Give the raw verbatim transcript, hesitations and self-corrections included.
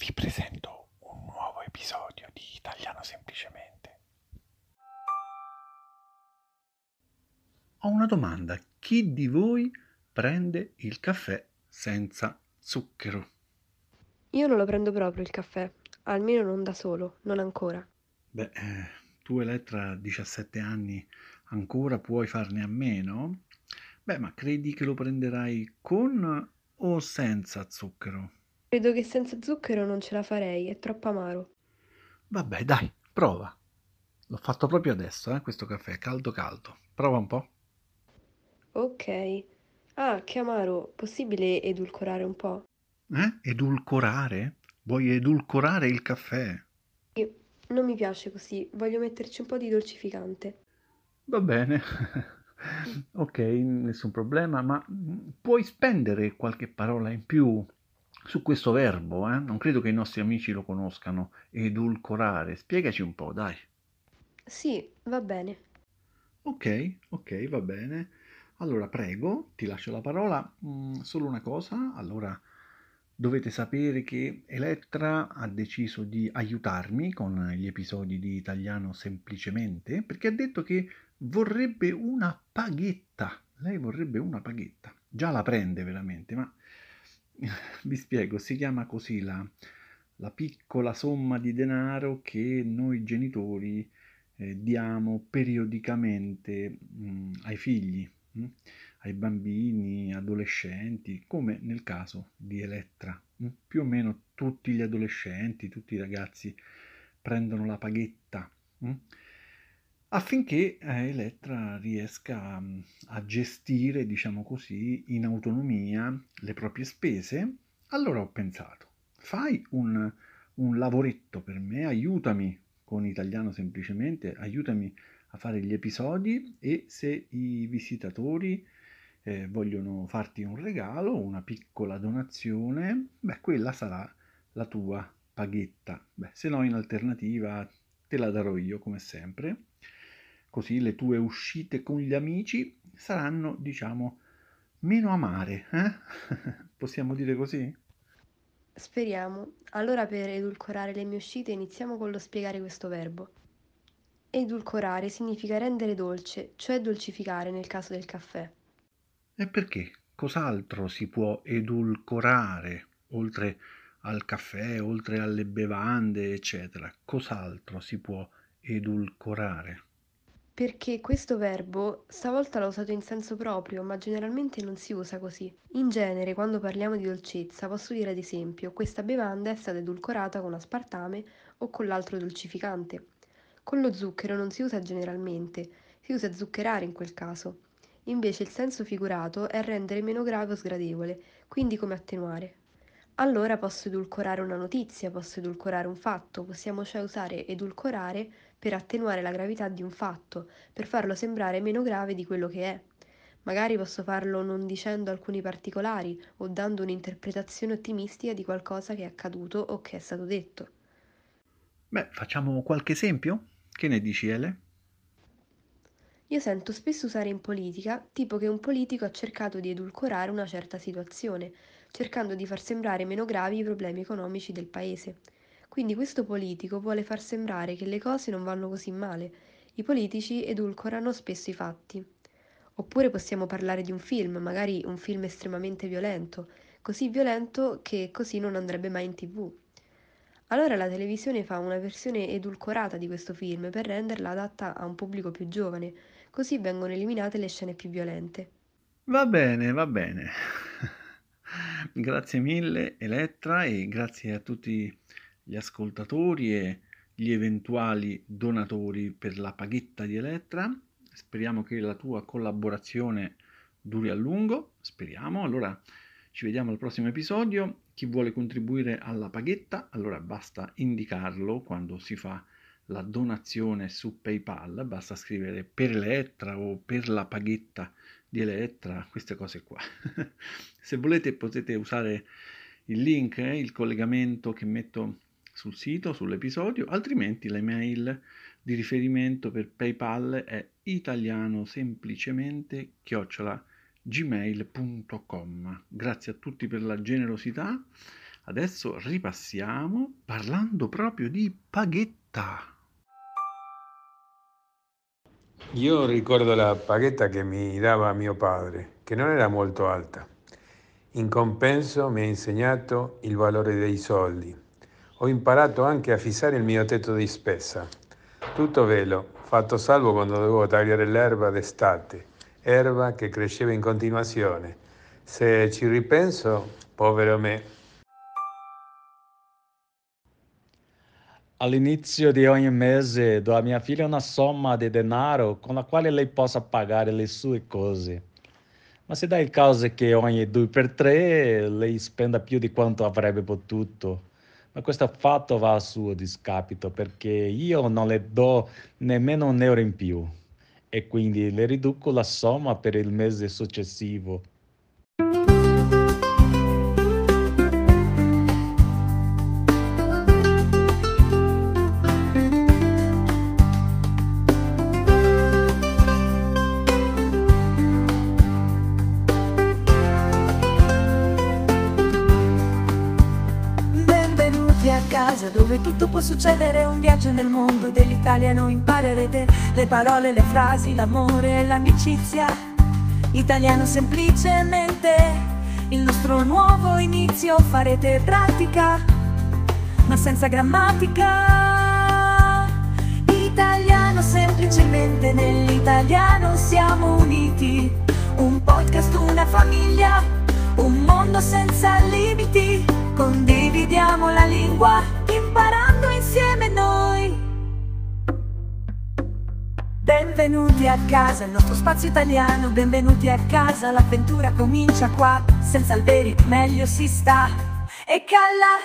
Vi presento un nuovo episodio di Italiano Semplicemente. Ho una domanda. Chi di voi prende il caffè senza zucchero? Io non lo prendo proprio il caffè, almeno non da solo, non ancora. Beh, tu Elettra, diciassette anni, ancora puoi farne a meno? Beh, ma credi che lo prenderai con o senza zucchero? Credo che senza zucchero non ce la farei, è troppo amaro. Vabbè, dai, prova. L'ho fatto proprio adesso, eh, questo caffè, caldo caldo. Prova un po'. Ok. Ah, che amaro. Possibile edulcorare un po'? Eh? Edulcorare? Vuoi edulcorare il caffè? Sì, non mi piace così. Voglio metterci un po' di dolcificante. Va bene. Ok, nessun problema, ma puoi spendere qualche parola in più su questo verbo, eh? Non credo che i nostri amici lo conoscano. Edulcorare. Spiegaci un po', dai. Sì, va bene. Ok, ok, va bene. Allora, prego, ti lascio la parola. Mm, solo una cosa. Allora, dovete sapere che Elettra ha deciso di aiutarmi con gli episodi di Italiano Semplicemente, perché ha detto che vorrebbe una paghetta. Lei vorrebbe una paghetta. Già la prende veramente, ma... Vi spiego, si chiama così la, la piccola somma di denaro che noi genitori eh, diamo periodicamente mh, ai figli, mh, ai bambini, adolescenti, come nel caso di Elettra. Mh. Più o meno tutti gli adolescenti, tutti i ragazzi prendono la paghetta, mh, affinché eh, Elettra riesca mh, a gestire, diciamo così, in autonomia le proprie spese. Allora ho pensato, fai un, un lavoretto per me, aiutami con Italiano Semplicemente, aiutami a fare gli episodi, e se i visitatori eh, vogliono farti un regalo, una piccola donazione, beh, quella sarà la tua paghetta. Beh, se no in alternativa te la darò io come sempre. Così le tue uscite con gli amici saranno, diciamo, meno amare, eh? Possiamo dire così? Speriamo. Allora, per edulcorare le mie uscite, iniziamo con lo spiegare questo verbo. Edulcorare significa rendere dolce, cioè dolcificare nel caso del caffè. E perché? Cos'altro si può edulcorare, oltre al caffè, oltre alle bevande, eccetera? Cos'altro si può edulcorare? Perché questo verbo stavolta l'ho usato in senso proprio, ma generalmente non si usa così. In genere, quando parliamo di dolcezza, posso dire ad esempio: questa bevanda è stata edulcorata con aspartame o con l'altro dolcificante. Con lo zucchero non si usa generalmente, si usa zuccherare in quel caso. Invece il senso figurato è rendere meno grave o sgradevole, quindi come attenuare. Allora posso edulcorare una notizia, posso edulcorare un fatto, possiamo cioè usare edulcorare per attenuare la gravità di un fatto, per farlo sembrare meno grave di quello che è. Magari posso farlo non dicendo alcuni particolari o dando un'interpretazione ottimistica di qualcosa che è accaduto o che è stato detto. Beh, facciamo qualche esempio? Che ne dici, Ele? Io sento spesso usare in politica, tipo che un politico ha cercato di edulcorare una certa situazione, cercando di far sembrare meno gravi i problemi economici del paese. Quindi questo politico vuole far sembrare che le cose non vanno così male. I politici edulcorano spesso i fatti. Oppure possiamo parlare di un film, magari un film estremamente violento, così violento che così non andrebbe mai in tivù. Allora la televisione fa una versione edulcorata di questo film per renderla adatta a un pubblico più giovane, così vengono eliminate le scene più violente. Va bene, va bene. Grazie mille Elettra, e grazie a tutti gli ascoltatori e gli eventuali donatori per la paghetta di Elettra. Speriamo che la tua collaborazione duri a lungo, speriamo. Allora ci vediamo al prossimo episodio. Chi vuole contribuire alla paghetta, allora basta indicarlo quando si fa la donazione su PayPal, basta scrivere per Elettra o per la paghetta di Elettra, queste cose qua. Se volete potete usare il link, eh, il collegamento che metto sul sito, sull'episodio, altrimenti l'email di riferimento per PayPal è italianosemplicemente chiocciola gmail punto com. Grazie a tutti per la generosità, Adesso ripassiamo parlando proprio di paghetta. Io ricordo la paghetta che mi dava mio padre, che non era molto alta. In compenso mi ha insegnato il valore dei soldi. Ho imparato anche a fissare il mio tetto di spesa. Tutto velo, fatto salvo quando dovevo tagliare l'erba d'estate, erba che cresceva in continuazione. Se ci ripenso, povero me. All'inizio di ogni mese do a mia figlia una somma di denaro con la quale lei possa pagare le sue cose. Ma se dà il caso che ogni due per tre lei spenda più di quanto avrebbe potuto, ma questo fatto va a suo discapito perché io non le do nemmeno un euro in più e quindi le riduco la somma per il mese successivo. Dove tutto può succedere, un viaggio nel mondo dell'italiano, imparerete le parole, le frasi, l'amore e l'amicizia. Italiano semplicemente, il nostro nuovo inizio, farete pratica, ma senza grammatica. Italiano semplicemente, nell'italiano siamo uniti, un podcast, una famiglia, un mondo senza limiti, condividiamo la lingua. Imparando insieme noi. Benvenuti a casa, il nostro spazio italiano. Benvenuti a casa, l'avventura comincia qua. Senza alberi meglio si sta. E calla.